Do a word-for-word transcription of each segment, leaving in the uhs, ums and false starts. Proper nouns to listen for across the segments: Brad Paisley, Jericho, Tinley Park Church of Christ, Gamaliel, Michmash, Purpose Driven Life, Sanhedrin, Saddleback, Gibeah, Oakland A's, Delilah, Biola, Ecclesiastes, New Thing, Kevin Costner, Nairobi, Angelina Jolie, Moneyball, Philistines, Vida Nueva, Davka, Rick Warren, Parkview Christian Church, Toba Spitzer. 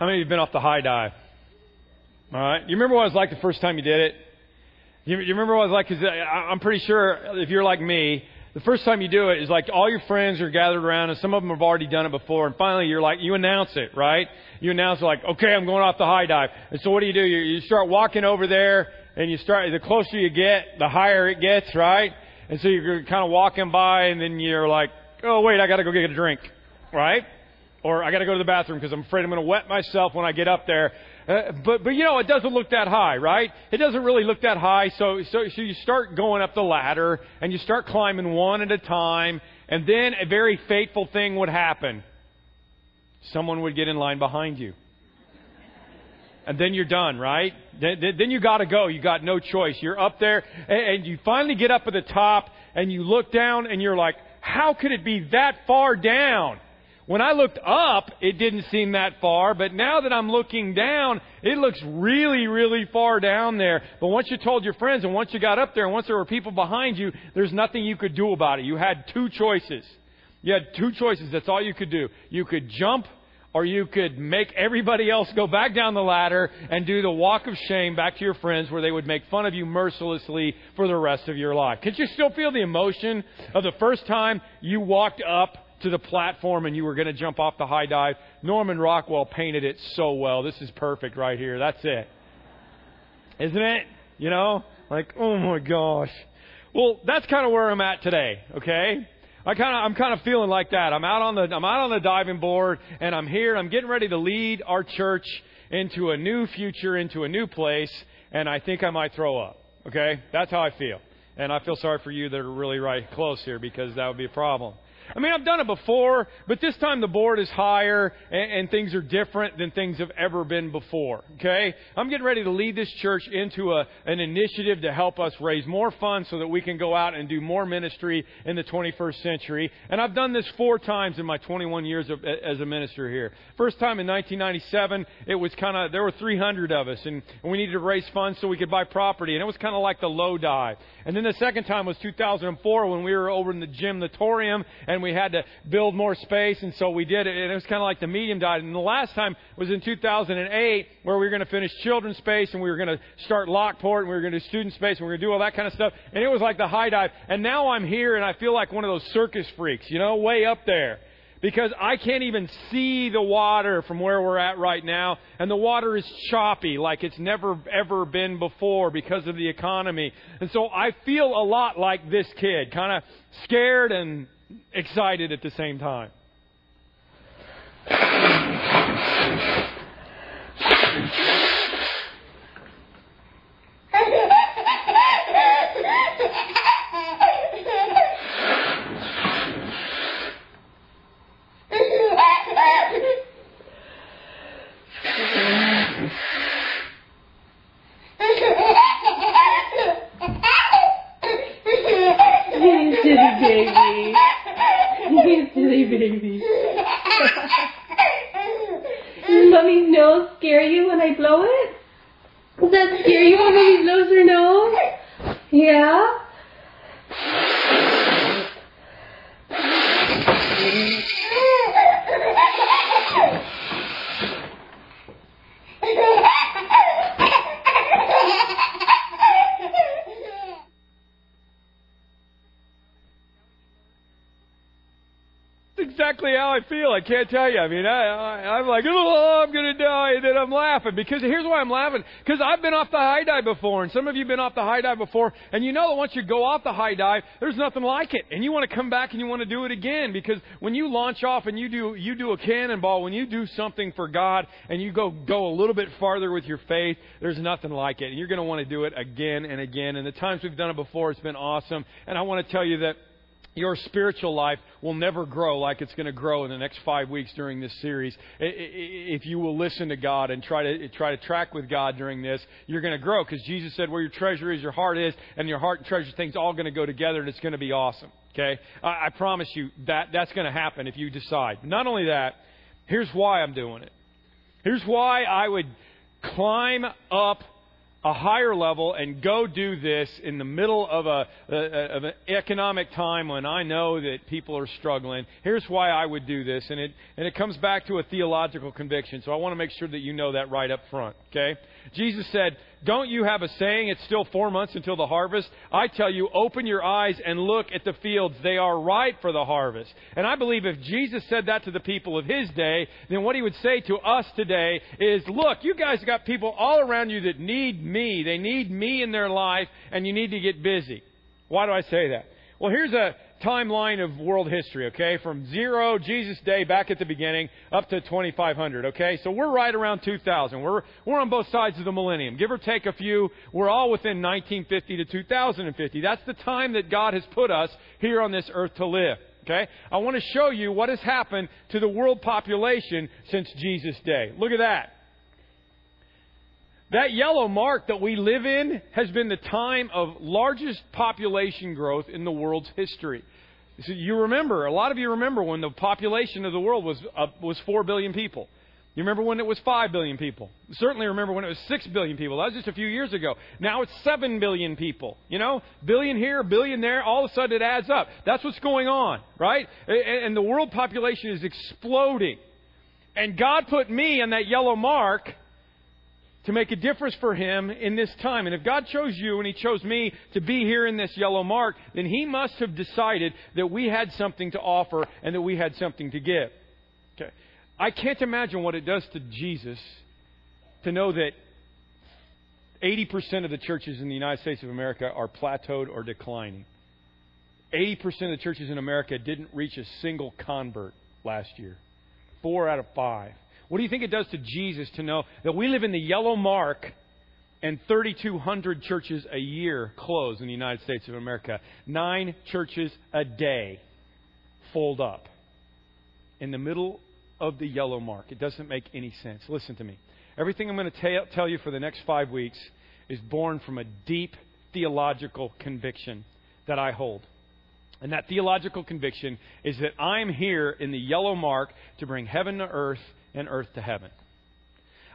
How many of you have been off the high dive? All right. You remember what it was like the first time you did it? You, you remember what it was like? Because I'm pretty sure if you're like me, the first time you do it is like all your friends are gathered around and some of them have already done it before. And finally, you're like, you announce it, right? You announce it like, okay, I'm going off the high dive. And so what do you do? You, you start walking over there and you start, the closer you get, the higher it gets, right? And so you're kind of walking by and then you're like, oh, wait, I got to go get a drink, right? Or I got to go to the bathroom because I'm afraid I'm going to wet myself when I get up there. Uh, but, but you know, it doesn't look that high, right? It doesn't really look that high. So, so, so you start going up the ladder and you start climbing one at a time. And then a very fateful thing would happen. Someone would get in line behind you. And then you're done, right? Then, then you got to go. You got no choice. You're up there and, and you finally get up at the top and you look down and you're like, how could it be that far down? When I looked up, it didn't seem that far, but now that I'm looking down, it looks really, really far down there. But once you told your friends and once you got up there and once there were people behind you, there's nothing you could do about it. You had two choices. You had two choices. That's all you could do. You could jump or you could make everybody else go back down the ladder and do the walk of shame back to your friends where they would make fun of you mercilessly for the rest of your life. Could you still feel the emotion of the first time you walked up to the platform and you were going to jump off the high dive? Norman Rockwell painted it so well. This is perfect right here. That's it. Isn't it? You know, like, oh my gosh. Well, that's kind of where I'm at today. Okay. I kind of, I'm kind of feeling like that. I'm out on the, I'm out on the diving board and I'm here. I'm getting ready to lead our church into a new future, into a new place. And I think I might throw up. Okay. That's how I feel. And I feel sorry for you that are really right close here because that would be a problem. I mean, I've done it before, but this time the board is higher and, and things are different than things have ever been before, okay? I'm getting ready to lead this church into a, an initiative to help us raise more funds so that we can go out and do more ministry in the twenty-first century. And I've done this four times in my twenty-one years of, as a minister here. First time in nineteen ninety-seven, it was kind of, there were three hundred of us, and, and we needed to raise funds so we could buy property, and it was kind of like the low dive. And then the second time was two thousand four when we were over in the gymnatorium, and we had to build more space, and so we did it. And it was kind of like the medium died. And the last time was in two thousand eight where we were going to finish children's space, and we were going to start Lockport, and we were going to do student space, and we were going to do all that kind of stuff. And it was like the high dive. And now I'm here, and I feel like one of those circus freaks, you know, way up there. Because I can't even see the water from where we're at right now. And the water is choppy like it's never, ever been before because of the economy. And so I feel a lot like this kid, kind of scared and excited at the same time. Baby. Does Mommy's nose scare you when I blow it? Does that scare you when Mommy blows her nose? Yeah? Exactly how I feel. I can't tell you. I mean, I, I, I'm like, oh, I'm going to die. And then I'm laughing because here's why I'm laughing. Because I've been off the high dive before, and some of you have been off the high dive before. And you know that once you go off the high dive, there's nothing like it. And you want to come back and you want to do it again, because when you launch off and you do, you do a cannonball, when you do something for God and you go, go a little bit farther with your faith, there's nothing like it. And you're going to want to do it again and again. And the times we've done it before, it's been awesome. And I want to tell you that your spiritual life will never grow like it's going to grow in the next five weeks during this series. If you will listen to God and try to try to track with God during this, you're going to grow, because Jesus said where your treasure is, your heart is, and your heart and treasure things all going to go together, and it's going to be awesome. Okay, I, I promise you that that's going to happen if you decide. Not only that, here's why I'm doing it. Here's why I would climb up a higher level and go do this in the middle of a, a, a of an economic time when I know that people are struggling. Here's why I would do this, and it and it comes back to a theological conviction. So I want to make sure that you know that right up front, okay? Jesus said, "Don't you have a saying, it's still four months until the harvest? I tell you, open your eyes and look at the fields. They are ripe for the harvest." And I believe if Jesus said that to the people of his day, then what he would say to us today is, look, you guys got people all around you that need me. They need me in their life, and you need to get busy. Why do I say that? Well, here's a timeline of world history, okay? From zero, Jesus' day, back at the beginning, up to twenty-five hundred, okay? So we're right around two thousand. We're we're on both sides of the millennium. Give or take a few, we're all within nineteen fifty to two thousand fifty. That's the time that God has put us here on this earth to live, okay? I want to show you what has happened to the world population since Jesus' day. Look at that. That yellow mark that we live in has been the time of largest population growth in the world's history. So you remember, a lot of you remember when the population of the world was uh, was four billion people. You remember when it was five billion people. Certainly remember when it was six billion people. That was just a few years ago. Now it's seven billion people. You know, billion here, billion there. All of a sudden it adds up. That's what's going on, right? And the world population is exploding. And God put me on that yellow mark to make a difference for him in this time. And if God chose you and he chose me to be here in this yellow mark, then he must have decided that we had something to offer and that we had something to give. Okay. I can't imagine what it does to Jesus to know that eighty percent of the churches in the United States of America are plateaued or declining. eighty percent of the churches in America didn't reach a single convert last year. Four out of five. What do you think it does to Jesus to know that we live in the yellow mark and thirty-two hundred churches a year close in the United States of America? Nine churches a day fold up in the middle of the yellow mark. It doesn't make any sense. Listen to me. Everything I'm going to tell, tell you for the next five weeks is born from a deep theological conviction that I hold. And that theological conviction is that I'm here in the yellow mark to bring heaven to earth and earth to heaven.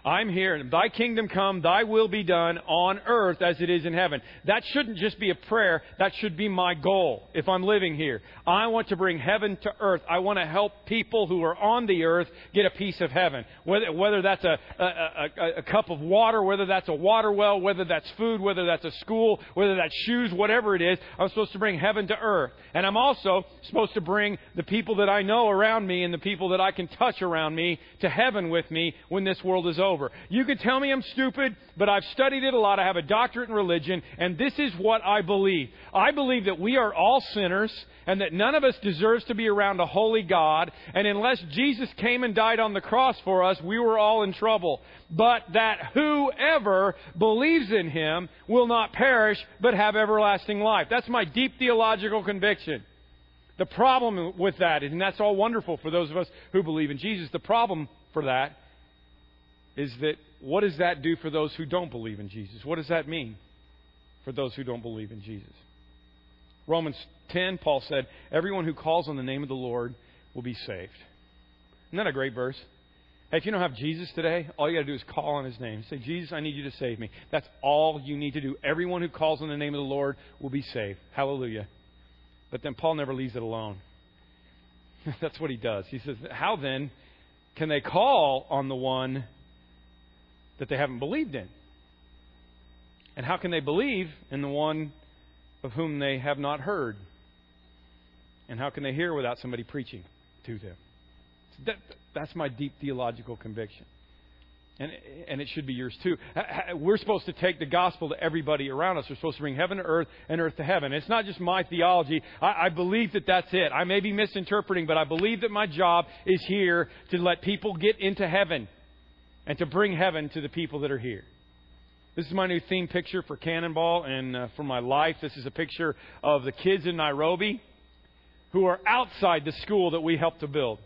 I'm here, and thy kingdom come, thy will be done on earth as it is in heaven. That shouldn't just be a prayer. That should be my goal if I'm living here. I want to bring heaven to earth. I want to help people who are on the earth get a piece of heaven. Whether, whether that's a, a, a, a cup of water, whether that's a water well, whether that's food, whether that's a school, whether that's shoes, whatever it is, I'm supposed to bring heaven to earth. And I'm also supposed to bring the people that I know around me and the people that I can touch around me to heaven with me when this world is over. You could tell me I'm stupid, but I've studied it a lot. I have a doctorate in religion, and this is what I believe. I believe that we are all sinners and that none of us deserves to be around a holy God. And unless Jesus came and died on the cross for us, we were all in trouble. But that whoever believes in him will not perish, but have everlasting life. That's my deep theological conviction. The problem with that, and that's all wonderful for those of us who believe in Jesus, the problem for that is that what does that do for those who don't believe in Jesus? What does that mean for those who don't believe in Jesus? Romans ten, Paul said, everyone who calls on the name of the Lord will be saved. Isn't that a great verse? Hey, if you don't have Jesus today, all you got to do is call on his name. Say, Jesus, I need you to save me. That's all you need to do. Everyone who calls on the name of the Lord will be saved. Hallelujah. But then Paul never leaves it alone. That's what he does. He says, how then can they call on the one that they haven't believed in? And how can they believe in the one of whom they have not heard? And how can they hear without somebody preaching to them? So that, that's my deep theological conviction. And, and it should be yours too. We're supposed to take the gospel to everybody around us. We're supposed to bring heaven to earth and earth to heaven. It's not just my theology. I, I believe that that's it. I may be misinterpreting, but I believe that my job is here to let people get into heaven and to bring heaven to the people that are here. This is my new theme picture for Cannonball and uh, for my life. This is a picture of the kids in Nairobi who are outside the school that we helped to build.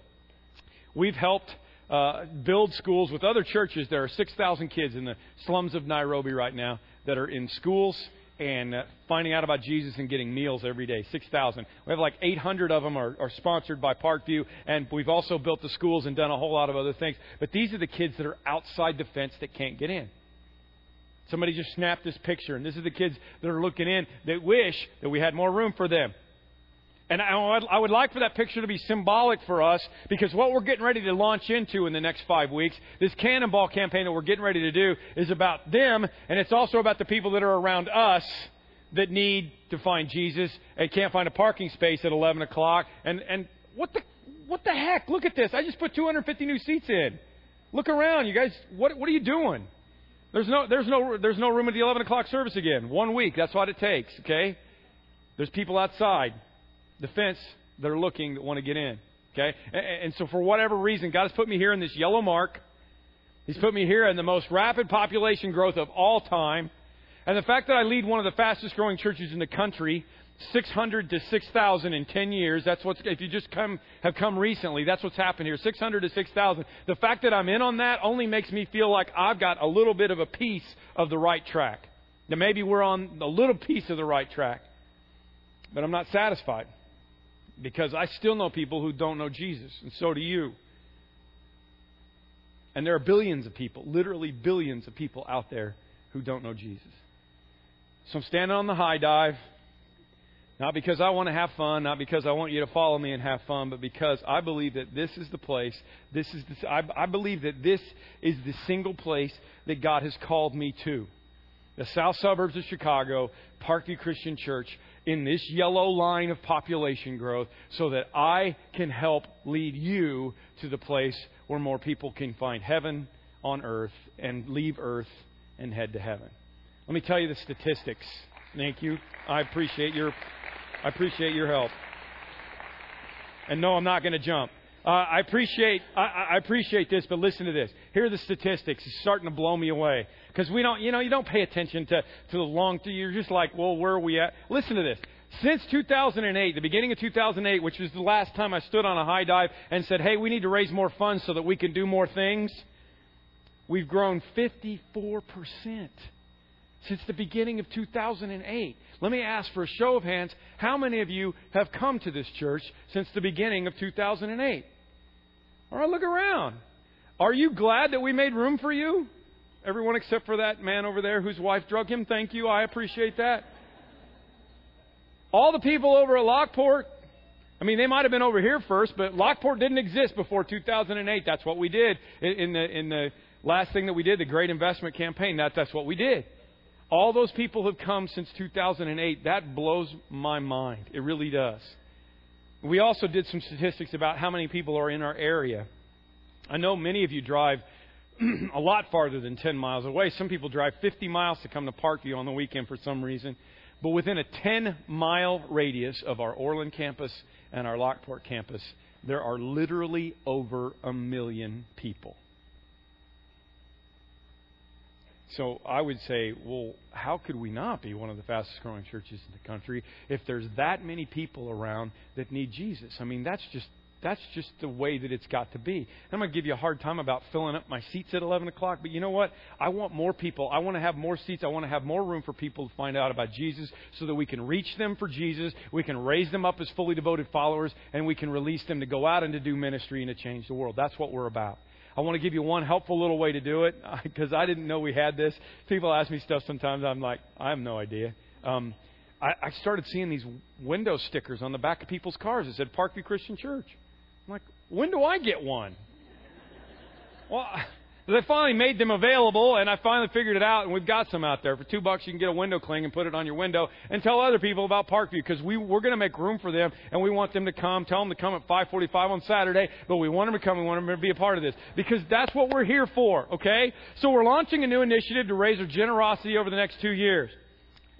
We've helped uh, build schools with other churches. There are six thousand kids in the slums of Nairobi right now that are in schools and uh, finding out about Jesus and getting meals every day, six thousand. We have like eight hundred of them are, are sponsored by Parkview, and we've also built the schools and done a whole lot of other things. But these are the kids that are outside the fence that can't get in. Somebody just snapped this picture, and this is the kids that are looking in that wish that we had more room for them. And I would like for that picture to be symbolic for us, because what we're getting ready to launch into in the next five weeks, this cannonball campaign that we're getting ready to do, is about them, and it's also about the people that are around us that need to find Jesus and can't find a parking space at eleven o'clock. And, and what the what the heck? Look at this. I just put two hundred fifty new seats in. Look around, you guys. What what are you doing? There's no there's no there's no room at the eleven o'clock service again. One week. That's what it takes. Okay. There's people outside the fence that are looking that want to get in. Okay? And, and so for whatever reason, God has put me here in this yellow mark. He's put me here in the most rapid population growth of all time. And the fact that I lead one of the fastest growing churches in the country, six hundred to six thousand in ten years. That's what's, if you just come, have come recently, that's what's happened here. six hundred to six thousand. The fact that I'm in on that only makes me feel like I've got a little bit of a piece of the right track. Now maybe we're on a little piece of the right track, but I'm not satisfied. Because I still know people who don't know Jesus, and so do you. And there are billions of people, literally billions of people out there who don't know Jesus. So I'm standing on the high dive, not because I want to have fun, not because I want you to follow me and have fun, but because I believe that this is the place, this is the, I, I believe that this is the single place that God has called me to. The south suburbs of Chicago, Parkview Christian Church, in this yellow line of population growth, so that I can help lead you to the place where more people can find heaven on earth and leave earth and head to heaven. Let me tell you the statistics. Thank you. I appreciate your, I appreciate your help. And no, I'm not going to jump. Uh, I appreciate I, I appreciate this, but listen to this. Here are the statistics. It's starting to blow me away, because we don't, you know, you don't pay attention to, to the long. You're just like, well, where are we at? Listen to this. Since two thousand eight, the beginning of two thousand eight, which was the last time I stood on a high dive and said, hey, we need to raise more funds so that we can do more things, we've grown fifty-four percent since the beginning of two thousand eight. Let me ask for a show of hands, how many of you have come to this church since the beginning of two thousand eight? All right, look around. Are you glad that we made room for you? Everyone except for that man over there whose wife drug him. Thank you. I appreciate that. All the people over at Lockport, I mean, they might have been over here first, but Lockport didn't exist before two thousand eight. That's what we did in the in the last thing that we did, the great investment campaign. That, that's what we did. All those people have come since two thousand eight. That blows my mind. It really does. We also did some statistics about how many people are in our area. I know many of you drive a lot farther than ten miles away. Some people drive fifty miles to come to Parkview on the weekend for some reason. But within a ten-mile radius of our Orland campus and our Lockport campus, there are literally over a million people. So I would say, well, how could we not be one of the fastest growing churches in the country if there's that many people around that need Jesus? I mean, that's just that's just the way that it's got to be. I'm going to give you a hard time about filling up my seats at eleven o'clock, but you know what? I want more people. I want to have more seats. I want to have more room for people to find out about Jesus so that we can reach them for Jesus. We can raise them up as fully devoted followers, and we can release them to go out and to do ministry and to change the world. That's what we're about. I want to give you one helpful little way to do it, because I didn't know we had this. People ask me stuff sometimes. I'm like, I have no idea. Um, I, I started seeing these window stickers on the back of people's cars that said Parkview Christian Church. I'm like, when do I get one? Well, they finally made them available, and I finally figured it out, and we've got some out there. For two bucks, you can get a window cling and put it on your window and tell other people about Parkview, because we, we're going to make room for them, and we want them to come. Tell them to come at five forty-five on Saturday, but we want them to come. We want them to be a part of this, because that's what we're here for, okay? So we're launching a new initiative to raise our generosity over the next two years.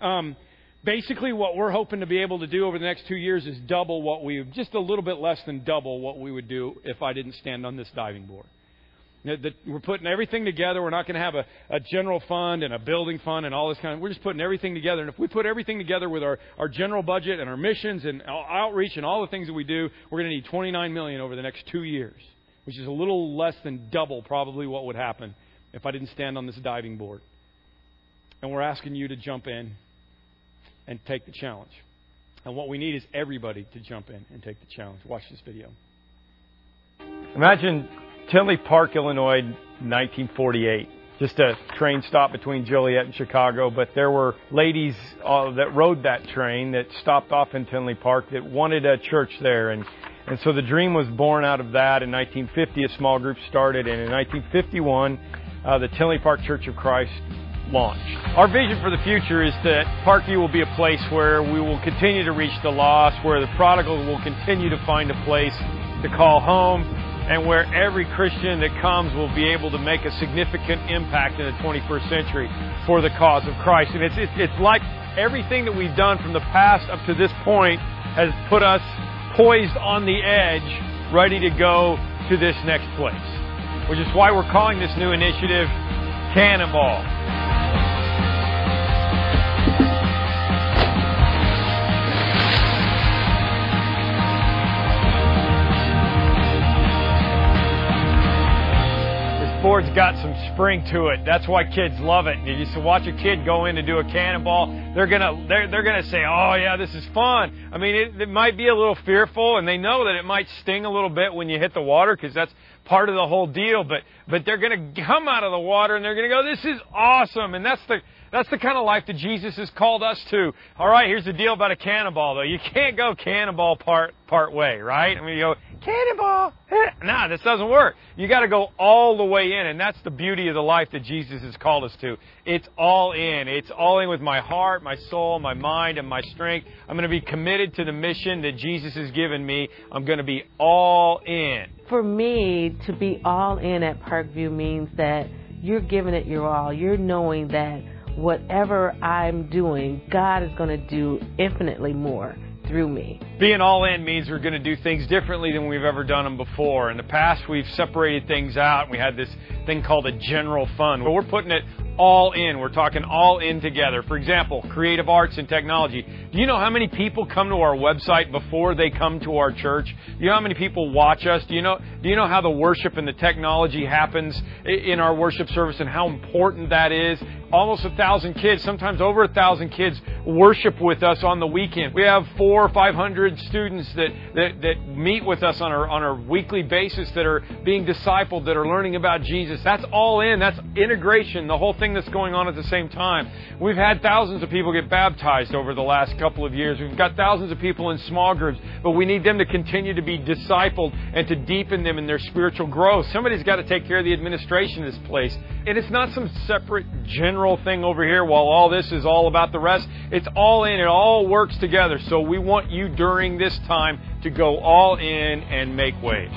Um, basically, what we're hoping to be able to do over the next two years is double what we – just a little bit less than double what we would do if I didn't stand on this diving board. We're putting everything together. We're not going to have a, a general fund and a building fund and all this kind of. We're just putting everything together. And if we put everything together with our, our general budget and our missions and outreach and all the things that we do, we're going to need twenty-nine million dollars over the next two years, which is a little less than double probably what would happen if I didn't stand on this diving board. And we're asking you to jump in and take the challenge. And what we need is everybody to jump in and take the challenge. Watch this video. Imagine Tinley Park, Illinois, nineteen forty-eight. just a train stop between Joliet and Chicago, but there were ladies uh, that rode that train that stopped off in Tinley Park that wanted a church there. And, and so the dream was born out of that. In nineteen fifty, a small group started, and in nineteen fifty-one, uh, the Tinley Park Church of Christ launched. Our vision for the future is that Parkview will be a place where we will continue to reach the lost, where the prodigal will continue to find a place to call home, and where every Christian that comes will be able to make a significant impact in the twenty-first century for the cause of Christ. And it's, it's, it's like everything that we've done from the past up to this point has put us poised on the edge, ready to go to this next place, which is why we're calling this new initiative Cannonball. Board's got some spring to it. That's why kids love it. You used to watch a kid go in to do a cannonball. They're gonna, they're, they're gonna say, "Oh yeah, this is fun." I mean, it, it might be a little fearful, and they know that it might sting a little bit when you hit the water, because that's part of the whole deal. But, but they're gonna come out of the water and they're gonna go, "This is awesome!" And that's the, that's the kind of life that Jesus has called us to. All right, here's the deal about a cannonball, though. You can't go cannonball part part way, right? I mean, you go cannonball. Nah, this doesn't work. You got to go all the way in, and that's the beauty of the life that Jesus has called us to. It's all in. It's all in with my heart, my soul, my mind, and my strength. I'm going to be committed to the mission that Jesus has given me. I'm going to be all in. For me, to be all in at Parkview means that you're giving it your all. You're knowing that whatever I'm doing, God is going to do infinitely more through me. Being all in means we're going to do things differently than we've ever done them before. In the past, we've separated things out, and we had this thing called a general fund. Well, we're putting it all in. We're talking all in together. For example, creative arts and technology. Do you know how many people come to our website before they come to our church? Do you know how many people watch us? Do you know, do you know how the worship and the technology happens in our worship service and how important that is? Almost a thousand kids, sometimes over a thousand kids, worship with us on the weekend. We have four or five hundred students that, that, that meet with us on a, on a weekly basis that are being discipled, that are learning about Jesus. That's all in. That's integration, the whole thing that's going on at the same time. We've had thousands of people get baptized over the last couple of years. We've got thousands of people in small groups, but we need them to continue to be discipled and to deepen them in their spiritual growth. Somebody's got to take care of the administration of this place. And it's not some separate general thing over here while all this is all about the rest. It's all in. It all works together. So we want you during this time to go all in and make waves.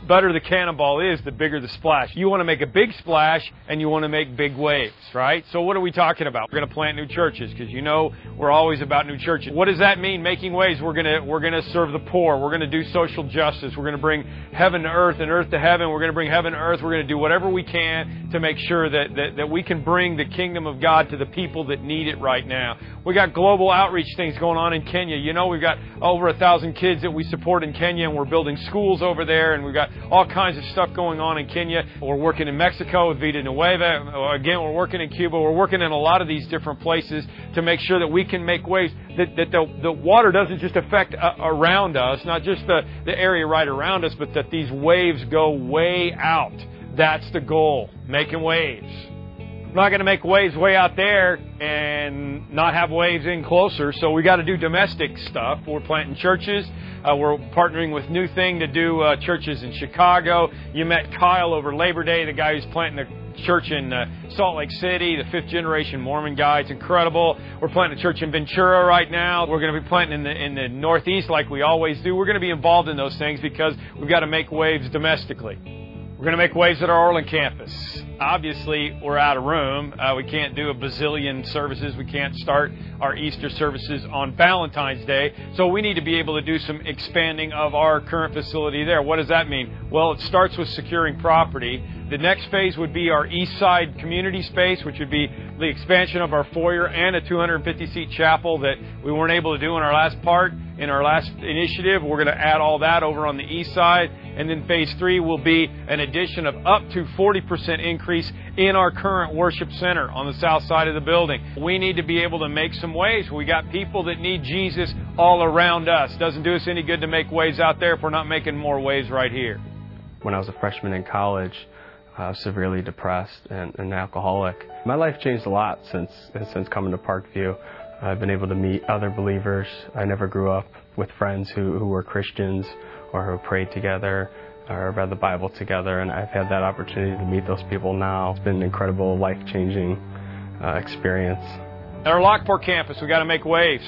The better the cannonball is, the bigger the splash. You want to make a big splash and you want to make big waves, right? So what are we talking about? We're going to plant new churches, because you know we're always about new churches. What does that mean? Making waves. We're going to we're going to serve the poor. We're going to do social justice. We're going to bring heaven to earth and earth to heaven. We're going to bring heaven to earth. We're going to do whatever we can to make sure that, that, that we can bring the kingdom of God to the people that need it right now. We got global outreach things going on in Kenya. You know, we've got over a thousand kids that we support in Kenya, and we're building schools over there, and we've got all kinds of stuff going on in Kenya. We're working in Mexico with Vida Nueva. Again, we're working in Cuba. We're working in a lot of these different places to make sure that we can make waves, that, that the, the water doesn't just affect uh, around us, not just the, the area right around us, but that these waves go way out. That's the goal, making waves. We're not going to make waves way out there and not have waves in closer, so we got to do domestic stuff. We're planting churches. Uh, we're partnering with New Thing to do uh, churches in Chicago. You met Kyle over Labor Day, the guy who's planting a church in uh, Salt Lake City, the fifth generation Mormon guy. It's incredible. We're planting a church in Ventura right now. We're going to be planting in the, in the Northeast like we always do. We're going to be involved in those things because we've got to make waves domestically. We're going to make waves at our Orland campus. Obviously, we're out of room. Uh, we can't do a bazillion services. We can't start our Easter services on Valentine's Day. So we need to be able to do some expanding of our current facility there. What does that mean? Well, it starts with securing property. The next phase would be our east side community space, which would be the expansion of our foyer and a two hundred fifty seat chapel that we weren't able to do in our last part, in our last initiative. We're going to add all that over on the east side. And then phase three will be an addition of up to forty percent increase in our current worship center on the south side of the building. We need to be able to make some waves. We got people that need Jesus all around us. Doesn't do us any good to make waves out there if we're not making more waves right here. When I was a freshman in college, I was severely depressed and an alcoholic. My life changed a lot since since coming to Parkview. I've been able to meet other believers. I never grew up with friends who, who were Christians or who prayed together or read the Bible together, and I've had that opportunity to meet those people now. It's been an incredible, life-changing uh, experience. At our Lockport campus, we got to make waves.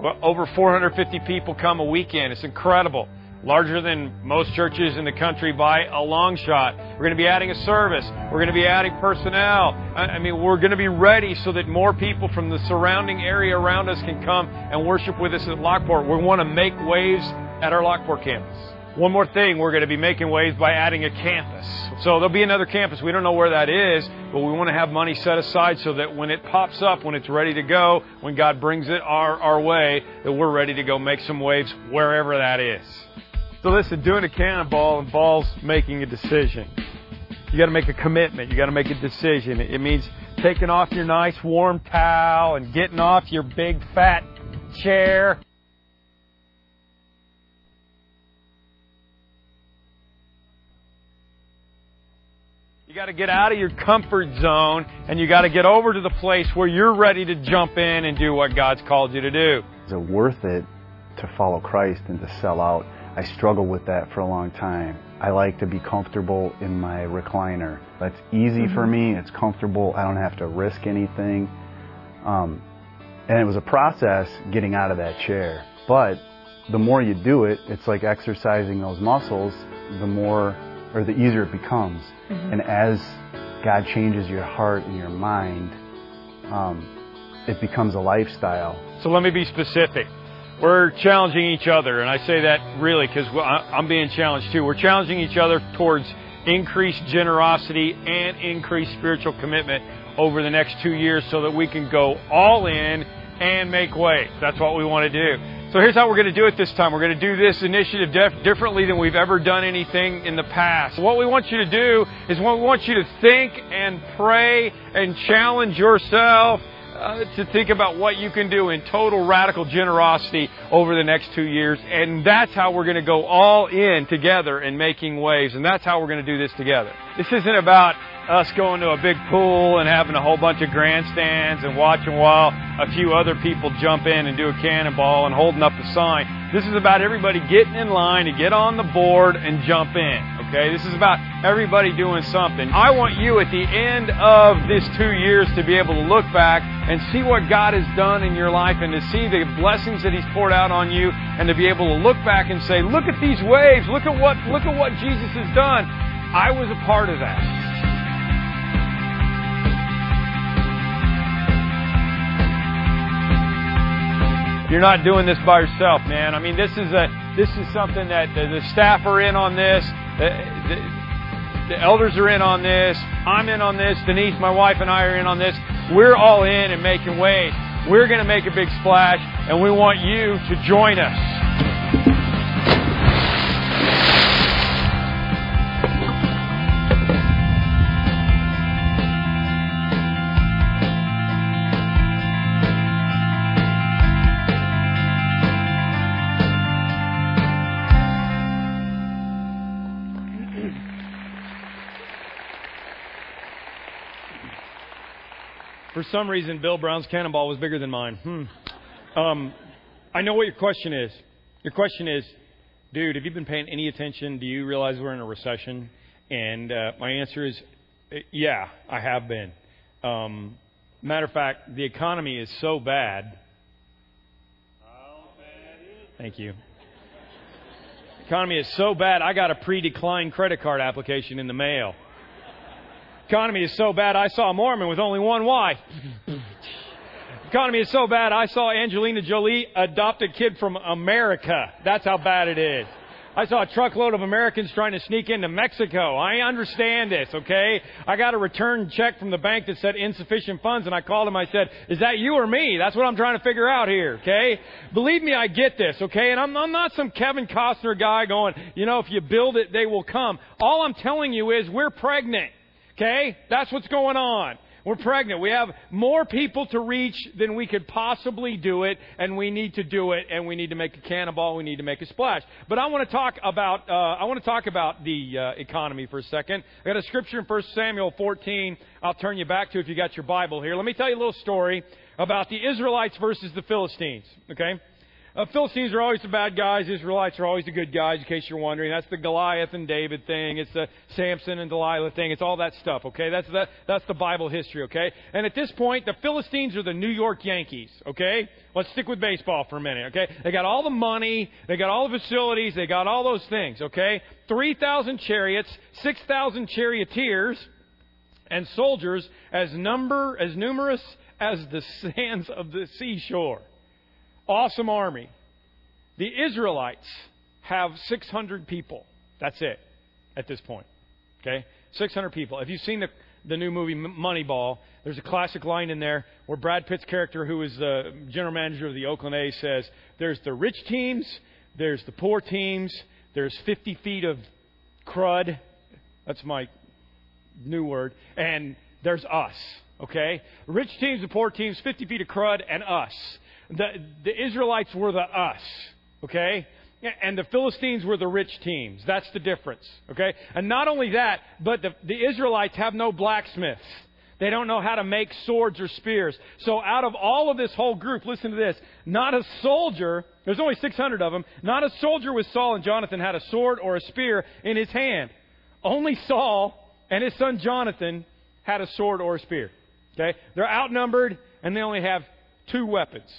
Well, over four hundred fifty people come a weekend. It's incredible. Larger than most churches in the country by a long shot. We're going to be adding a service. We're going to be adding personnel. I mean, we're going to be ready so that more people from the surrounding area around us can come and worship with us at Lockport. We want to make waves at our Lockport campus. One more thing, we're going to be making waves by adding a campus. So there'll be another campus. We don't know where that is, but we want to have money set aside so that when it pops up, when it's ready to go, when God brings it our, our way, that we're ready to go make some waves wherever that is. So listen, doing a cannonball involves making a decision. You got to make a commitment. You got to make a decision. It means taking off your nice warm towel and getting off your big fat chair. You got to get out of your comfort zone, and you got to get over to the place where you're ready to jump in and do what God's called you to do. Is it worth it to follow Christ and to sell out? I struggled with that for a long time. I like to be comfortable in my recliner. That's easy for me. It's comfortable. I don't have to risk anything. Um, and it was a process getting out of that chair. But the more you do it, it's like exercising those muscles, the more or the easier it becomes. Mm-hmm. And as God changes your heart and your mind, um, it becomes a lifestyle. So let me be specific. We're challenging each other, and I say that really because I'm being challenged too. We're challenging each other towards increased generosity and increased spiritual commitment over the next two years so that we can go all in and make waves. That's what we want to do. So here's how we're going to do it this time. We're going to do this initiative def- differently than we've ever done anything in the past. What we want you to do is what we want you to think and pray and challenge yourself uh, to think about what you can do in total radical generosity over the next two years. And that's how we're going to go all in together in making waves. And that's how we're going to do this together. This isn't about us going to a big pool and having a whole bunch of grandstands and watching while a few other people jump in and do a cannonball and holding up a sign. This is about everybody getting in line to get on the board and jump in, okay? This is about everybody doing something. I want you at the end of this two years to be able to look back and see what God has done in your life and to see the blessings that He's poured out on you and to be able to look back and say, look at these waves, look at what, look at what Jesus has done. I was a part of that. You're not doing this by yourself, man. I mean, this is a this is something that the, the staff are in on this, the, the, the elders are in on this, I'm in on this, Denise, my wife, and I are in on this. We're all in and making waves. We're going to make a big splash, and we want you to join us. For some reason, Bill Brown's cannonball was bigger than mine. Hmm. Um, I know what your question is. Your question is, dude, have you been paying any attention? Do you realize we're in a recession? And uh, my answer is, yeah, I have been. Um, matter of fact, the economy is so bad. How bad is it? Thank you. The economy is so bad, I got a pre-declined credit card application in the mail. Economy is so bad, I saw a Mormon with only one wife. Economy is so bad, I saw Angelina Jolie adopt a kid from America. That's how bad it is. I saw a truckload of Americans trying to sneak into Mexico. I understand this, okay? I got a return check from the bank that said insufficient funds, and I called him. I said, is that you or me? That's what I'm trying to figure out here, okay? Believe me, I get this, okay? And I'm, I'm not some Kevin Costner guy going, you know, if you build it, they will come. All I'm telling you is we're pregnant. Okay? That's what's going on. We're pregnant. We have more people to reach than we could possibly do it, and we need to do it, and we need to make a cannonball. We need to make a splash. But I want to talk about uh, I want to talk about the uh, economy for a second. I got a scripture in First Samuel fourteen. I'll turn you back to if you got your Bible here. Let me tell you a little story about the Israelites versus the Philistines. Okay. Uh, Philistines are always the bad guys. Israelites are always the good guys, in case you're wondering. That's the Goliath and David thing. It's the Samson and Delilah thing. It's all that stuff, okay? That's the, that's the Bible history, okay? And at this point, the Philistines are the New York Yankees, okay? Let's stick with baseball for a minute, okay? They got all the money. They got all the facilities. They got all those things, okay? three thousand chariots, six thousand charioteers, and soldiers as number as numerous as the sands of the seashore. Awesome army. The Israelites have six hundred people. That's it at this point. Okay? six hundred people. If you've seen the the new movie Moneyball, there's a classic line in there where Brad Pitt's character, who is the general manager of the Oakland A's, says, there's the rich teams, there's the poor teams, there's fifty feet of crud. That's my new word. And there's us. Okay? Rich teams, the poor teams, fifty feet of crud, and us. The, the Israelites were the us, okay? And the Philistines were the rich teams. That's the difference, okay? And not only that, but the, the Israelites have no blacksmiths. They don't know how to make swords or spears. So out of all of this whole group, listen to this, not a soldier, there's only six hundred of them, not a soldier with Saul and Jonathan had a sword or a spear in his hand. Only Saul and his son Jonathan had a sword or a spear, okay? They're outnumbered, and they only have two weapons.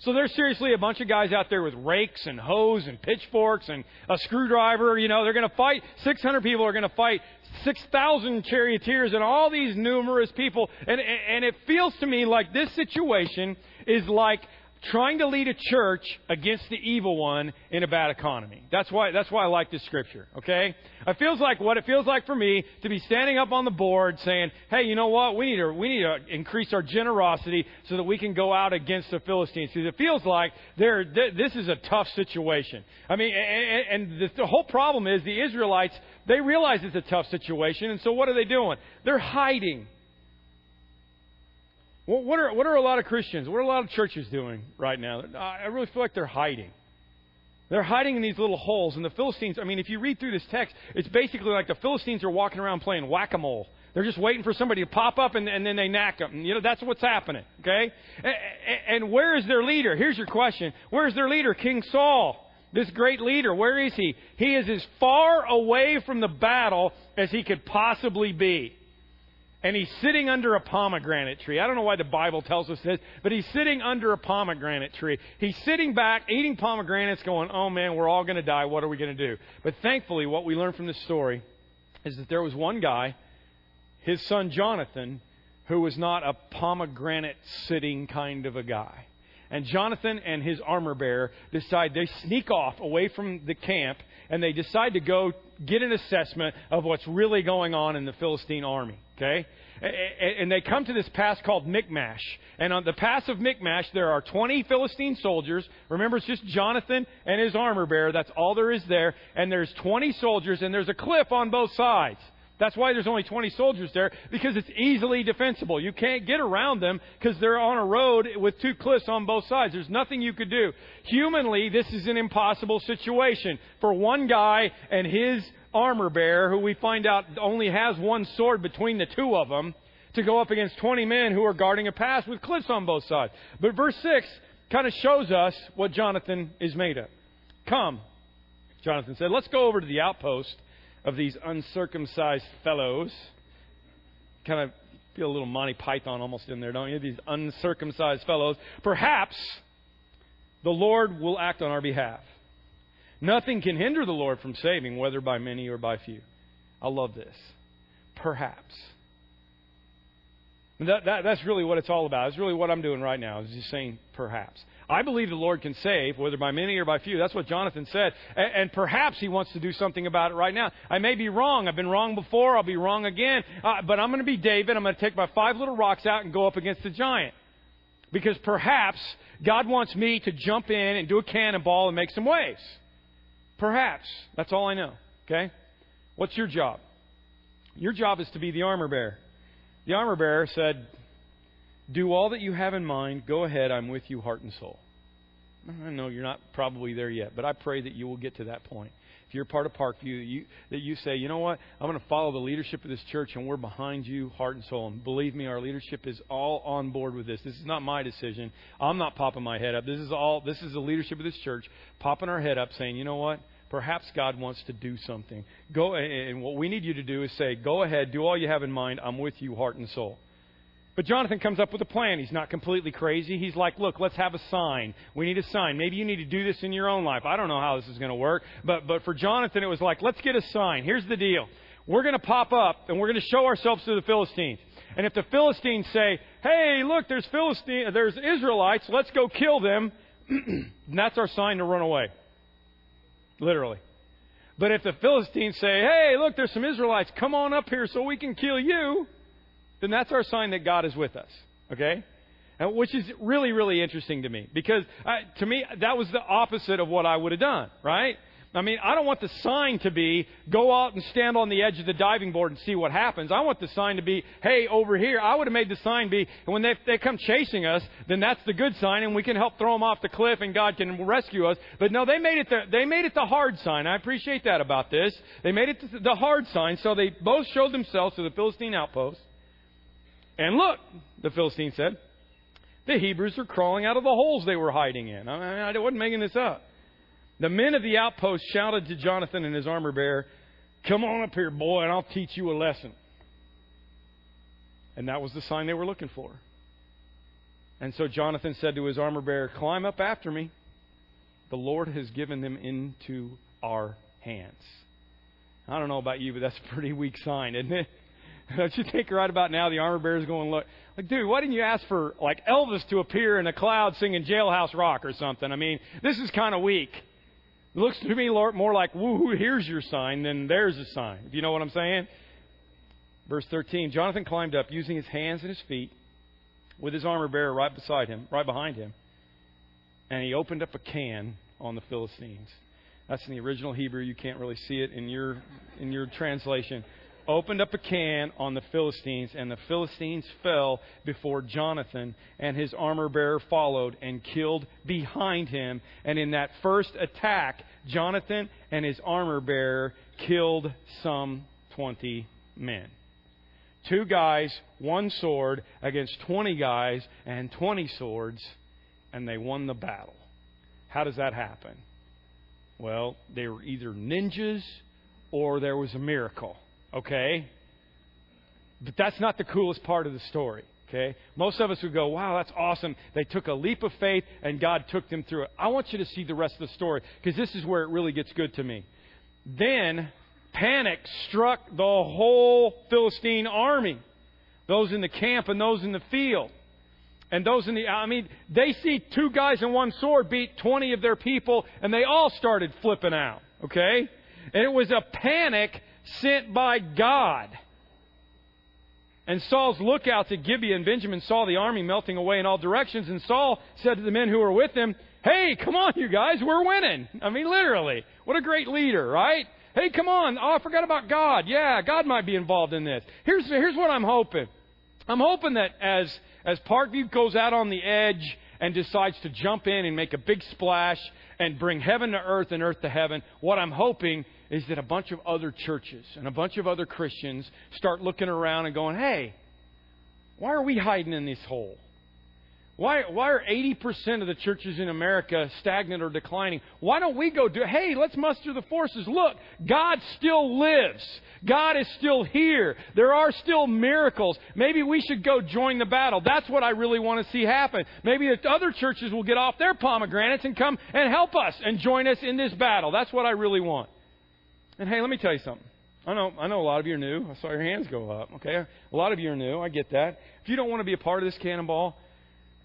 So there's seriously a bunch of guys out there with rakes and hoes and pitchforks and a screwdriver. You know, they're going to fight. six hundred people are going to fight six thousand charioteers and all these numerous people. And, and it feels to me like this situation is like trying to lead a church against the evil one in a bad economy. That's why, that's why I like this scripture, okay? It feels like what it feels like for me to be standing up on the board saying, hey, you know what? We need to, we need to increase our generosity so that we can go out against the Philistines. Because it feels like they're, th- this is a tough situation. I mean, and, and the whole problem is the Israelites, they realize it's a tough situation. And so what are they doing? They're hiding. What are, what are a lot of Christians, what are a lot of churches doing right now? I really feel like they're hiding. They're hiding in these little holes. And the Philistines, I mean, if you read through this text, it's basically like the Philistines are walking around playing whack-a-mole. They're just waiting for somebody to pop up, and, and then they knack them. And, you know, that's what's happening, okay? And, and where is their leader? Here's your question. Where is their leader? King Saul, this great leader, where is he? He is as far away from the battle as he could possibly be. And he's sitting under a pomegranate tree. I don't know why the Bible tells us this, but he's sitting under a pomegranate tree. He's sitting back, eating pomegranates, going, oh man, we're all going to die. What are we going to do? But thankfully, what we learn from this story is that there was one guy, his son Jonathan, who was not a pomegranate-sitting kind of a guy. And Jonathan and his armor-bearer decide they sneak off away from the camp, and they decide to go get an assessment of what's really going on in the Philistine army. Okay, and they come to this pass called Michmash. And on the pass of Michmash, there are twenty Philistine soldiers. Remember, it's just Jonathan and his armor bearer. That's all there is there. And there's twenty soldiers, and there's a cliff on both sides. That's why there's only twenty soldiers there, because it's easily defensible. You can't get around them because they're on a road with two cliffs on both sides. There's nothing you could do. Humanly, this is an impossible situation for one guy and his armor bearer, who we find out only has one sword between the two of them, to go up against twenty men who are guarding a pass with cliffs on both sides. But verse six kind of shows us what Jonathan is made of. Come, Jonathan said, let's go over to the outpost of these uncircumcised fellows. Kind of feel a little Monty Python almost in there, don't you? These uncircumcised fellows. Perhaps the Lord will act on our behalf. Nothing can hinder the Lord from saving, whether by many or by few. I love this. Perhaps. That, that, that's really what it's all about. It's really what I'm doing right now, is just saying perhaps. I believe the Lord can save, whether by many or by few. That's what Jonathan said. And, and perhaps he wants to do something about it right now. I may be wrong. I've been wrong before. I'll be wrong again. Uh, but I'm going to be David. I'm going to take my five little rocks out and go up against the giant. Because perhaps God wants me to jump in and do a cannonball and make some waves. Perhaps. That's all I know. Okay? What's your job? Your job is to be the armor bearer. The armor bearer said, "Do all that you have in mind. Go ahead. I'm with you, heart and soul." I know you're not probably there yet, but I pray that you will get to that point. If you're part of Parkview, that you, that you say, you know what, I'm going to follow the leadership of this church, and we're behind you, heart and soul. And believe me, our leadership is all on board with this. This is not my decision. I'm not popping my head up. This is all. This is the leadership of this church popping our head up, saying, you know what, perhaps God wants to do something. Go, and what we need you to do is say, go ahead, do all you have in mind. I'm with you, heart and soul. But Jonathan comes up with a plan. He's not completely crazy. He's like, look, let's have a sign. We need a sign. Maybe you need to do this in your own life. I don't know how this is going to work. But but for Jonathan, it was like, let's get a sign. Here's the deal. We're going to pop up, and we're going to show ourselves to the Philistines. And if the Philistines say, hey, look, there's Philistine, there's Israelites. Let's go kill them. And that's our sign to run away. Literally. But if the Philistines say, hey, look, there's some Israelites. Come on up here so we can kill you. Then that's our sign that God is with us, okay? And which is really, really interesting to me, because I, to me, that was the opposite of what I would have done, right? I mean, I don't want the sign to be, go out and stand on the edge of the diving board and see what happens. I want the sign to be, hey, over here. I would have made the sign be, when they, they come chasing us, then that's the good sign, and we can help throw them off the cliff, and God can rescue us. But no, they made it the, they made it the hard sign. I appreciate that about this. They made it the, the hard sign, so they both showed themselves to the Philistine outpost. And look, the Philistine said, the Hebrews are crawling out of the holes they were hiding in. I mean, I wasn't making this up. The men of the outpost shouted to Jonathan and his armor bearer, come on up here, boy, and I'll teach you a lesson. And that was the sign they were looking for. And so Jonathan said to his armor bearer, climb up after me. The Lord has given them into our hands. I don't know about you, but that's a pretty weak sign, isn't it? Don't you think right about now the armor bearer is going, look, like, dude, why didn't you ask for, like, Elvis to appear in a cloud singing Jailhouse Rock or something? I mean, this is kind of weak. It looks to me more like, woo, here's your sign than there's a sign. If you know what I'm saying? Verse thirteen, Jonathan climbed up using his hands and his feet with his armor bearer right beside him, right behind him. And he opened up a can on the Philistines. That's in the original Hebrew. You can't really see it in your in your translation. Opened up a can on the Philistines, and the Philistines fell before Jonathan, and his armor bearer followed and killed behind him. And in that first attack, Jonathan and his armor bearer killed some twenty men. Two guys, one sword against twenty guys and twenty swords, and they won the battle. How does that happen? Well, they were either ninjas or there was a miracle. Okay? But that's not the coolest part of the story. Okay? Most of us would go, wow, that's awesome. They took a leap of faith and God took them through it. I want you to see the rest of the story, because this is where it really gets good to me. Then panic struck the whole Philistine army, those in the camp and those in the field. And those in the, I mean, they see two guys and one sword beat twenty of their people, and they all started flipping out. Okay? And it was a panic sent by God. And Saul's lookouts at Gibeah and Benjamin saw the army melting away in all directions. And Saul said to the men who were with him, hey, come on, you guys, we're winning. I mean, literally. What a great leader, right? Hey, come on. Oh, I forgot about God. Yeah, God might be involved in this. Here's, here's what I'm hoping. I'm hoping that as, as Parkview goes out on the edge and decides to jump in and make a big splash and bring heaven to earth and earth to heaven, what I'm hoping is that a bunch of other churches and a bunch of other Christians start looking around and going, hey, why are we hiding in this hole? Why, why are eighty percent of the churches in America stagnant or declining? Why don't we go do, hey, let's muster the forces. Look, God still lives. God is still here. There are still miracles. Maybe we should go join the battle. That's what I really want to see happen. Maybe the other churches will get off their pomegranates and come and help us and join us in this battle. That's what I really want. And hey, let me tell you something. I know I know a lot of you are new. I saw your hands go up. Okay, a lot of you are new. I get that. If you don't want to be a part of this cannonball,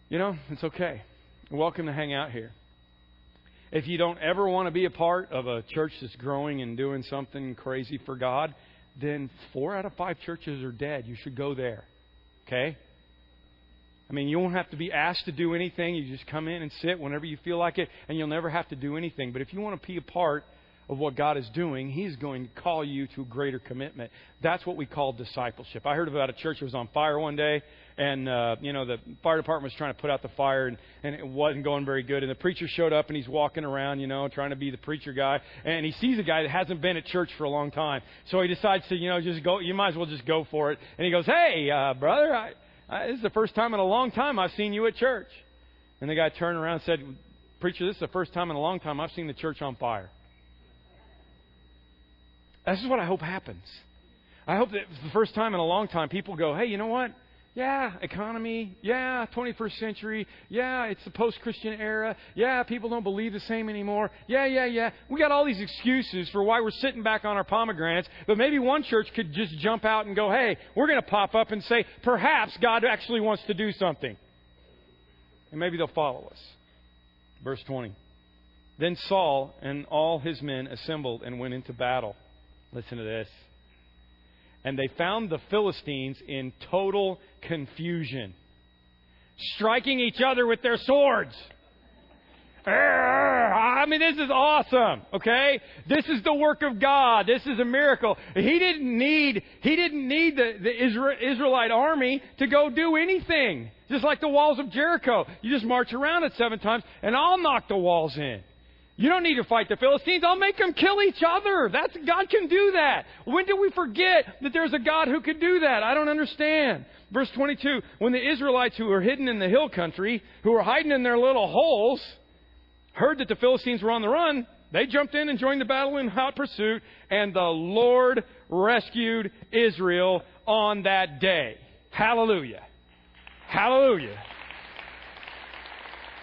you know, it's okay. You're welcome to hang out here. If you don't ever want to be a part of a church that's growing and doing something crazy for God, then four out of five churches are dead. You should go there. Okay? I mean, you won't have to be asked to do anything. You just come in and sit whenever you feel like it, and you'll never have to do anything. But if you want to be a part of what God is doing, He's going to call you to a greater commitment. That's what we call discipleship. I heard about a church that was on fire one day, and uh, you know, the fire department was trying to put out the fire, and, and it wasn't going very good. And the preacher showed up, and he's walking around, you know, trying to be the preacher guy, and he sees a guy that hasn't been at church for a long time. So he decides to, you know, just go. You might as well just go for it. And he goes, "Hey, uh, brother, I, I, this is the first time in a long time I've seen you at church." And the guy turned around and said, "Preacher, this is the first time in a long time I've seen the church on fire." This is what I hope happens. I hope that for the first time in a long time people go, "Hey, you know what? Yeah, economy. Yeah, twenty-first century. Yeah, it's the post-Christian era. Yeah, people don't believe the same anymore. Yeah, yeah, yeah. We got all these excuses for why we're sitting back on our pomegranates, but maybe one church could just jump out and go, "Hey, we're going to pop up and say, perhaps God actually wants to do something." And maybe they'll follow us. Verse twenty. "Then Saul and all his men assembled and went into battle." Listen to this. "And they found the Philistines in total confusion, striking each other with their swords." I mean, this is awesome, okay? This is the work of God. This is a miracle. He didn't need, he didn't need the, the Israelite army to go do anything. Just like the walls of Jericho. You just march around it seven times, and I'll knock the walls in. You don't need to fight the Philistines. I'll make them kill each other. That's, God can do that. When did we forget that there's a God who could do that? I don't understand. Verse twenty-two, "When the Israelites who were hidden in the hill country, who were hiding in their little holes, heard that the Philistines were on the run, they jumped in and joined the battle in hot pursuit, and the Lord rescued Israel on that day." Hallelujah. Hallelujah.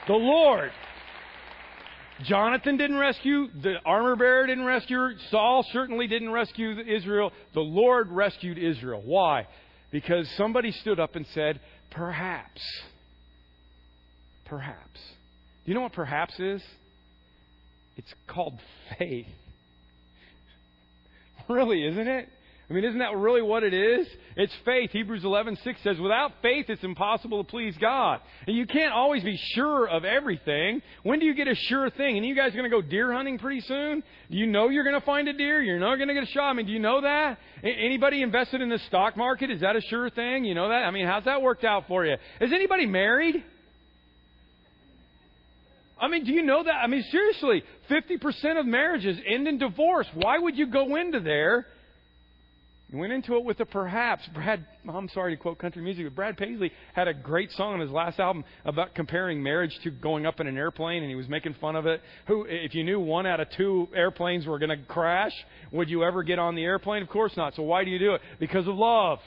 The Lord. Jonathan didn't rescue. The armor bearer didn't rescue. Saul certainly didn't rescue Israel. The Lord rescued Israel. Why? Because somebody stood up and said, "Perhaps." Perhaps. Do you know what perhaps is? It's called faith. Really, isn't it? I mean, isn't that really what it is? It's faith. Hebrews eleven six says, "Without faith, it's impossible to please God." And you can't always be sure of everything. When do you get a sure thing? And you guys are going to go deer hunting pretty soon? Do you know you're going to find a deer? You're not going to get a shot. I mean, do you know that? Anybody invested in the stock market? Is that a sure thing? You know that? I mean, how's that worked out for you? Is anybody married? I mean, do you know that? I mean, seriously, fifty percent of marriages end in divorce. Why would you go into there? You went into it with a perhaps. Brad, I'm sorry to quote country music, but Brad Paisley had a great song on his last album about comparing marriage to going up in an airplane, and he was making fun of it. Who, if you knew one out of two airplanes were going to crash, would you ever get on the airplane? Of course not. So why do you do it? Because of love.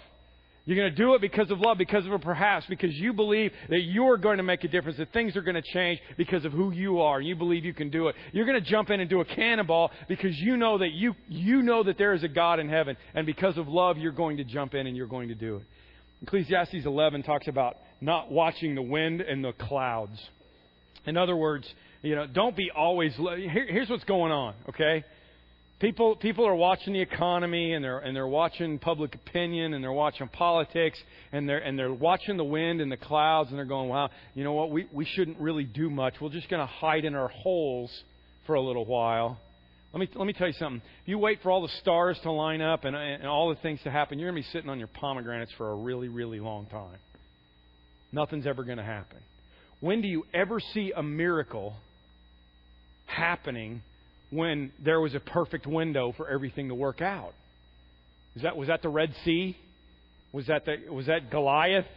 You're going to do it because of love, because of a perhaps, because you believe that you're going to make a difference, that things are going to change because of who you are. You believe you can do it. You're going to jump in and do a cannonball because you know that you you know that there is a God in heaven. And because of love, you're going to jump in and you're going to do it. Ecclesiastes eleven talks about not watching the wind and the clouds. In other words, you know, don't be always... Here, here's what's going on, okay? People people are watching the economy, and they're and they're watching public opinion, and they're watching politics, and they're and they're watching the wind and the clouds, and they're going, "Wow, you know what? We we shouldn't really do much. We're just going to hide in our holes for a little while." Let me let me tell you something. If you wait for all the stars to line up and and all the things to happen, you're going to be sitting on your pomegranates for a really really long time. Nothing's ever going to happen. When do you ever see a miracle happening? When there was a perfect window for everything to work out. Is that, was that the Red Sea? Was that, the, was that Goliath?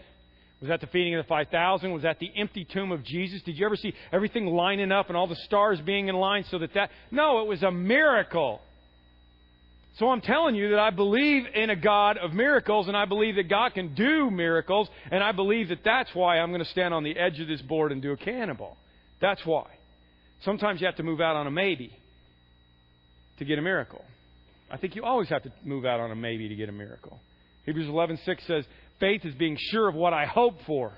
Was that the feeding of the five thousand? Was that the empty tomb of Jesus? Did you ever see everything lining up and all the stars being in line so that that... No, it was a miracle. So I'm telling you that I believe in a God of miracles, and I believe that God can do miracles, and I believe that that's why I'm going to stand on the edge of this board and do a cannonball. That's why. Sometimes you have to move out on a maybe to get a miracle. I think you always have to move out on a maybe to get a miracle. Hebrews eleven six says, "Faith is being sure of what I hope for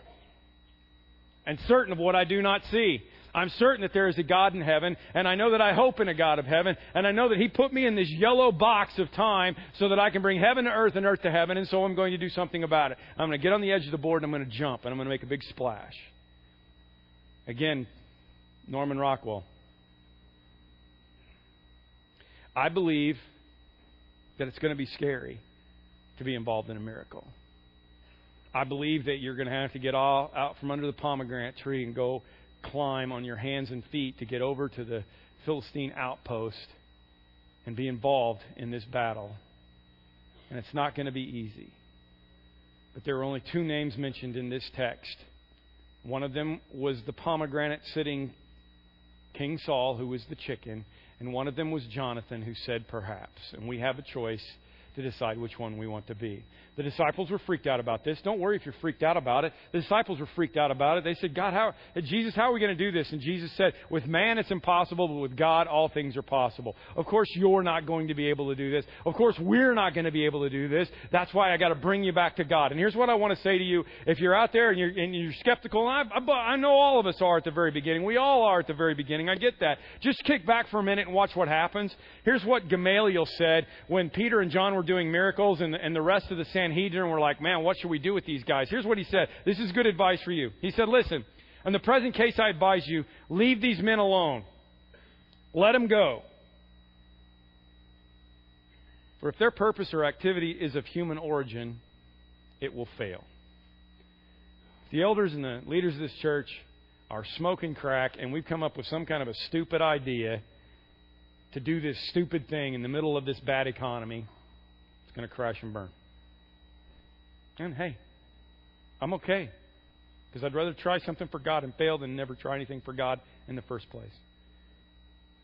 and certain of what I do not see." I'm certain that there is a God in heaven, and I know that I hope in a God of heaven, and I know that He put me in this yellow box of time so that I can bring heaven to earth and earth to heaven, and so I'm going to do something about it. I'm going to get on the edge of the board, and I'm going to jump, and I'm going to make a big splash. Again, Norman Rockwell. I believe that it's going to be scary to be involved in a miracle. I believe that you're going to have to get all out from under the pomegranate tree and go climb on your hands and feet to get over to the Philistine outpost and be involved in this battle. And it's not going to be easy. But there are only two names mentioned in this text. One of them was the pomegranate sitting King Saul, who was the chicken, and one of them was Jonathan, who said, perhaps. And we have a choice to decide which one we want to be. The disciples were freaked out about this. Don't worry if you're freaked out about it. The disciples were freaked out about it. They said, God, how, Jesus, how are we going to do this? And Jesus said, with man it's impossible, but with God all things are possible. Of course, you're not going to be able to do this. Of course, we're not going to be able to do this. That's why I got to bring you back to God. And here's what I want to say to you. If you're out there and you're, and you're skeptical, and I, I, I know all of us are at the very beginning. We all are at the very beginning. I get that. Just kick back for a minute and watch what happens. Here's what Gamaliel said when Peter and John were doing miracles and, and the rest of the Sanhedrin were like, man, what should we do with these guys? Here's what he said. This is good advice for you. He said, listen, in the present case, I advise you, leave these men alone. Let them go. For if their purpose or activity is of human origin, it will fail. The elders and the leaders of this church are smoking crack, and we've come up with some kind of a stupid idea to do this stupid thing in the middle of this bad economy, it's going to crash and burn. And hey, I'm okay. Because I'd rather try something for God and fail than never try anything for God in the first place.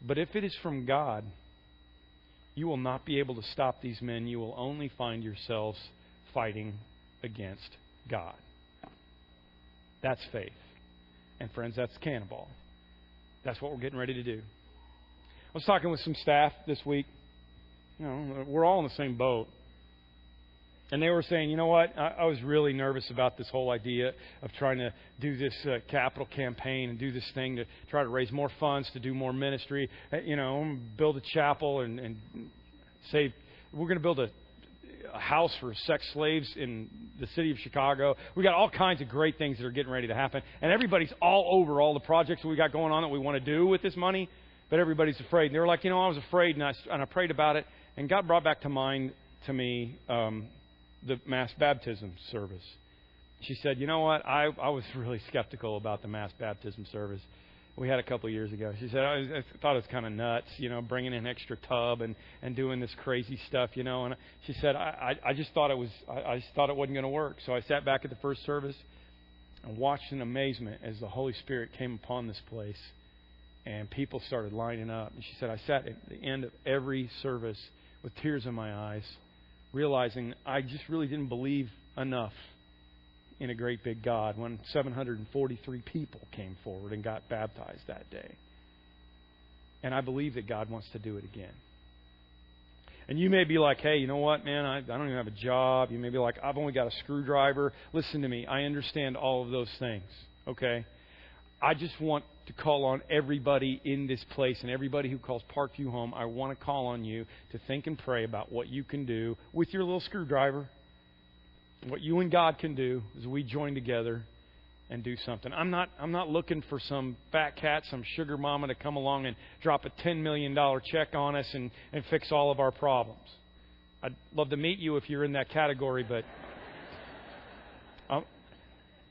But if it is from God, you will not be able to stop these men. You will only find yourselves fighting against God. That's faith. And friends, that's cannonball. That's what we're getting ready to do. I was talking with some staff this week. You know, we're all in the same boat. And they were saying, you know what, I, I was really nervous about this whole idea of trying to do this uh, capital campaign and do this thing to try to raise more funds, to do more ministry, you know, build a chapel and, and save. We're going to build a, a house for sex slaves in the city of Chicago. We got all kinds of great things that are getting ready to happen. And everybody's all over all the projects that we got going on that we want to do with this money. But everybody's afraid. And they were like, you know, I was afraid and I, and I prayed about it. And God brought back to mind to me um, the mass baptism service. She said, you know what? I, I was really skeptical about the mass baptism service we had a couple of years ago. She said, I, was, I thought it was kind of nuts, you know, bringing an extra tub and, and doing this crazy stuff, you know. And she said, I, I, I just thought it was, I, I just thought it wasn't going to work. So I sat back at the first service and watched in amazement as the Holy Spirit came upon this place. And people started lining up. And she said, I sat at the end of every service with tears in my eyes, realizing I just really didn't believe enough in a great big God when seven hundred forty-three people came forward and got baptized that day. And I believe that God wants to do it again. And you may be like, hey, you know what, man, I, I don't even have a job. You may be like, I've only got a screwdriver. Listen to me. I understand all of those things. Okay? I just want to call on everybody in this place and everybody who calls Parkview home. I want to call on you to think and pray about what you can do with your little screwdriver. What you and God can do is we join together and do something. I'm not I'm not looking for some fat cat, some sugar mama to come along and drop a ten million dollars check on us and, and fix all of our problems. I'd love to meet you if you're in that category, but I'm,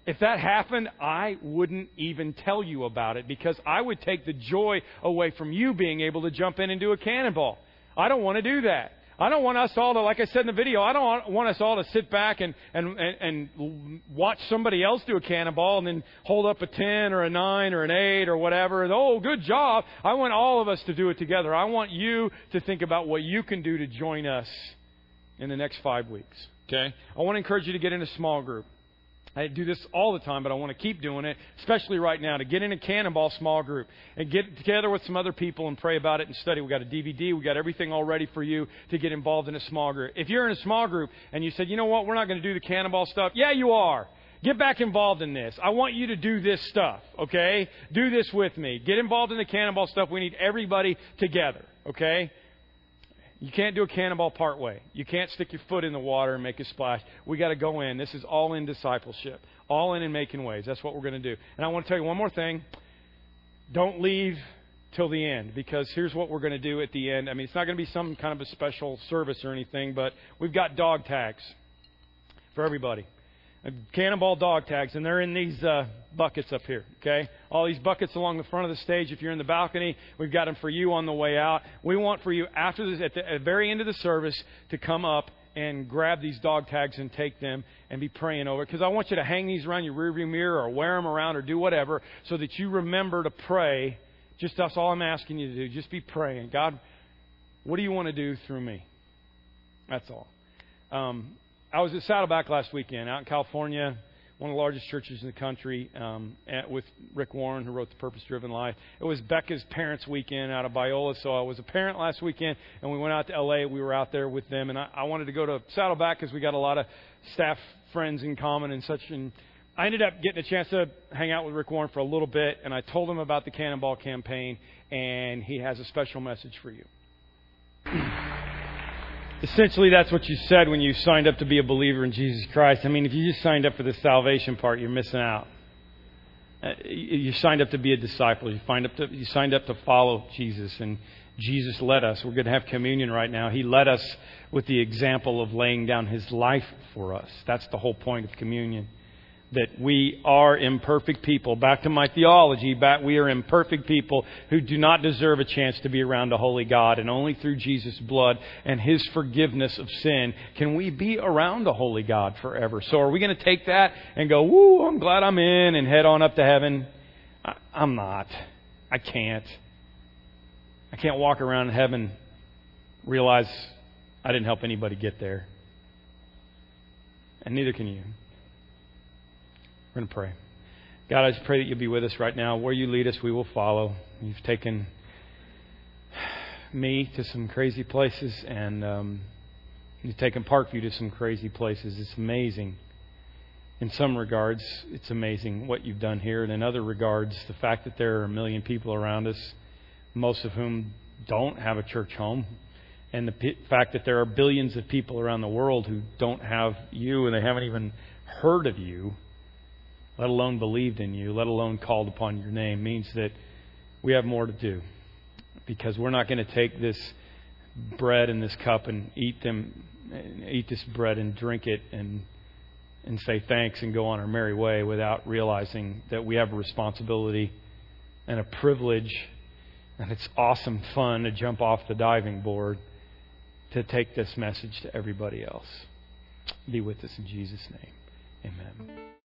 if that happened, I wouldn't even tell you about it because I would take the joy away from you being able to jump in and do a cannonball. I don't want to do that. I don't want us all to, like I said in the video, I don't want us all to sit back and, and, and, and watch somebody else do a cannonball and then hold up a ten or a nine or an eight or whatever. And, oh, good job. I want all of us to do it together. I want you to think about what you can do to join us in the next five weeks. Okay? I want to encourage you to get in a small group. I do this all the time, but I want to keep doing it, especially right now, to get in a cannonball small group and get together with some other people and pray about it and study. We've got a D V D. We've got everything all ready for you to get involved in a small group. If you're in a small group and you said, you know what, we're not going to do the cannonball stuff. Yeah, you are. Get back involved in this. I want you to do this stuff, okay? Do this with me. Get involved in the cannonball stuff. We need everybody together, okay? You can't do a cannonball partway. You can't stick your foot in the water and make a splash. We got to go in. This is all in discipleship, all in and making waves. That's what we're going to do. And I want to tell you one more thing. Don't leave till the end, because here's what we're going to do at the end. I mean, it's not going to be some kind of a special service or anything, but we've got dog tags for everybody. Cannonball dog tags, and they're in these uh, buckets up here, okay? All these buckets along the front of the stage. If you're in the balcony, we've got them for you on the way out. We want for you after this, at the, at the very end of the service, to come up and grab these dog tags and take them and be praying over it, because I want you to hang these around your rearview mirror or wear them around or do whatever so that you remember to pray. Just that's all I'm asking you to do. Just be praying. God, what do you want to do through me? That's all. Um, I was at Saddleback last weekend out in California, one of the largest churches in the country, um, at, with Rick Warren, who wrote The Purpose Driven Life. It was Becca's parents' weekend out of Biola, so I was a parent last weekend, and we went out to L A. We were out there with them, and I, I wanted to go to Saddleback because we got a lot of staff friends in common and such. And I ended up getting a chance to hang out with Rick Warren for a little bit, and I told him about the Cannonball campaign, and he has a special message for you. Essentially, that's what you said when you signed up to be a believer in Jesus Christ. I mean, if you just signed up for the salvation part, you're missing out. You signed up to be a disciple. You, find up to, you signed up to follow Jesus, and Jesus led us. We're going to have communion right now. He led us with the example of laying down His life for us. That's the whole point of communion, that we are imperfect people. Back to my theology, back, we are imperfect people who do not deserve a chance to be around a holy God. And only through Jesus' blood and His forgiveness of sin can we be around a holy God forever. So are we going to take that and go, woo, I'm glad I'm in, and head on up to heaven? I, I'm not. I can't. I can't walk around in heaven, realize I didn't help anybody get there. And neither can you. We're going to pray. God, I just pray that You'll be with us right now. Where You lead us, we will follow. You've taken me to some crazy places, and um, You've taken Parkview to some crazy places. It's amazing. In some regards, it's amazing what You've done here. And in other regards, the fact that there are a million people around us, most of whom don't have a church home, and the p- fact that there are billions of people around the world who don't have You, and they haven't even heard of You, let alone believed in You, let alone called upon Your name, means that we have more to do, because we're not going to take this bread and this cup and eat them, and eat this bread and drink it and and say thanks and go on our merry way without realizing that we have a responsibility and a privilege, and it's awesome fun to jump off the diving board to take this message to everybody else. Be with us in Jesus' name. Amen.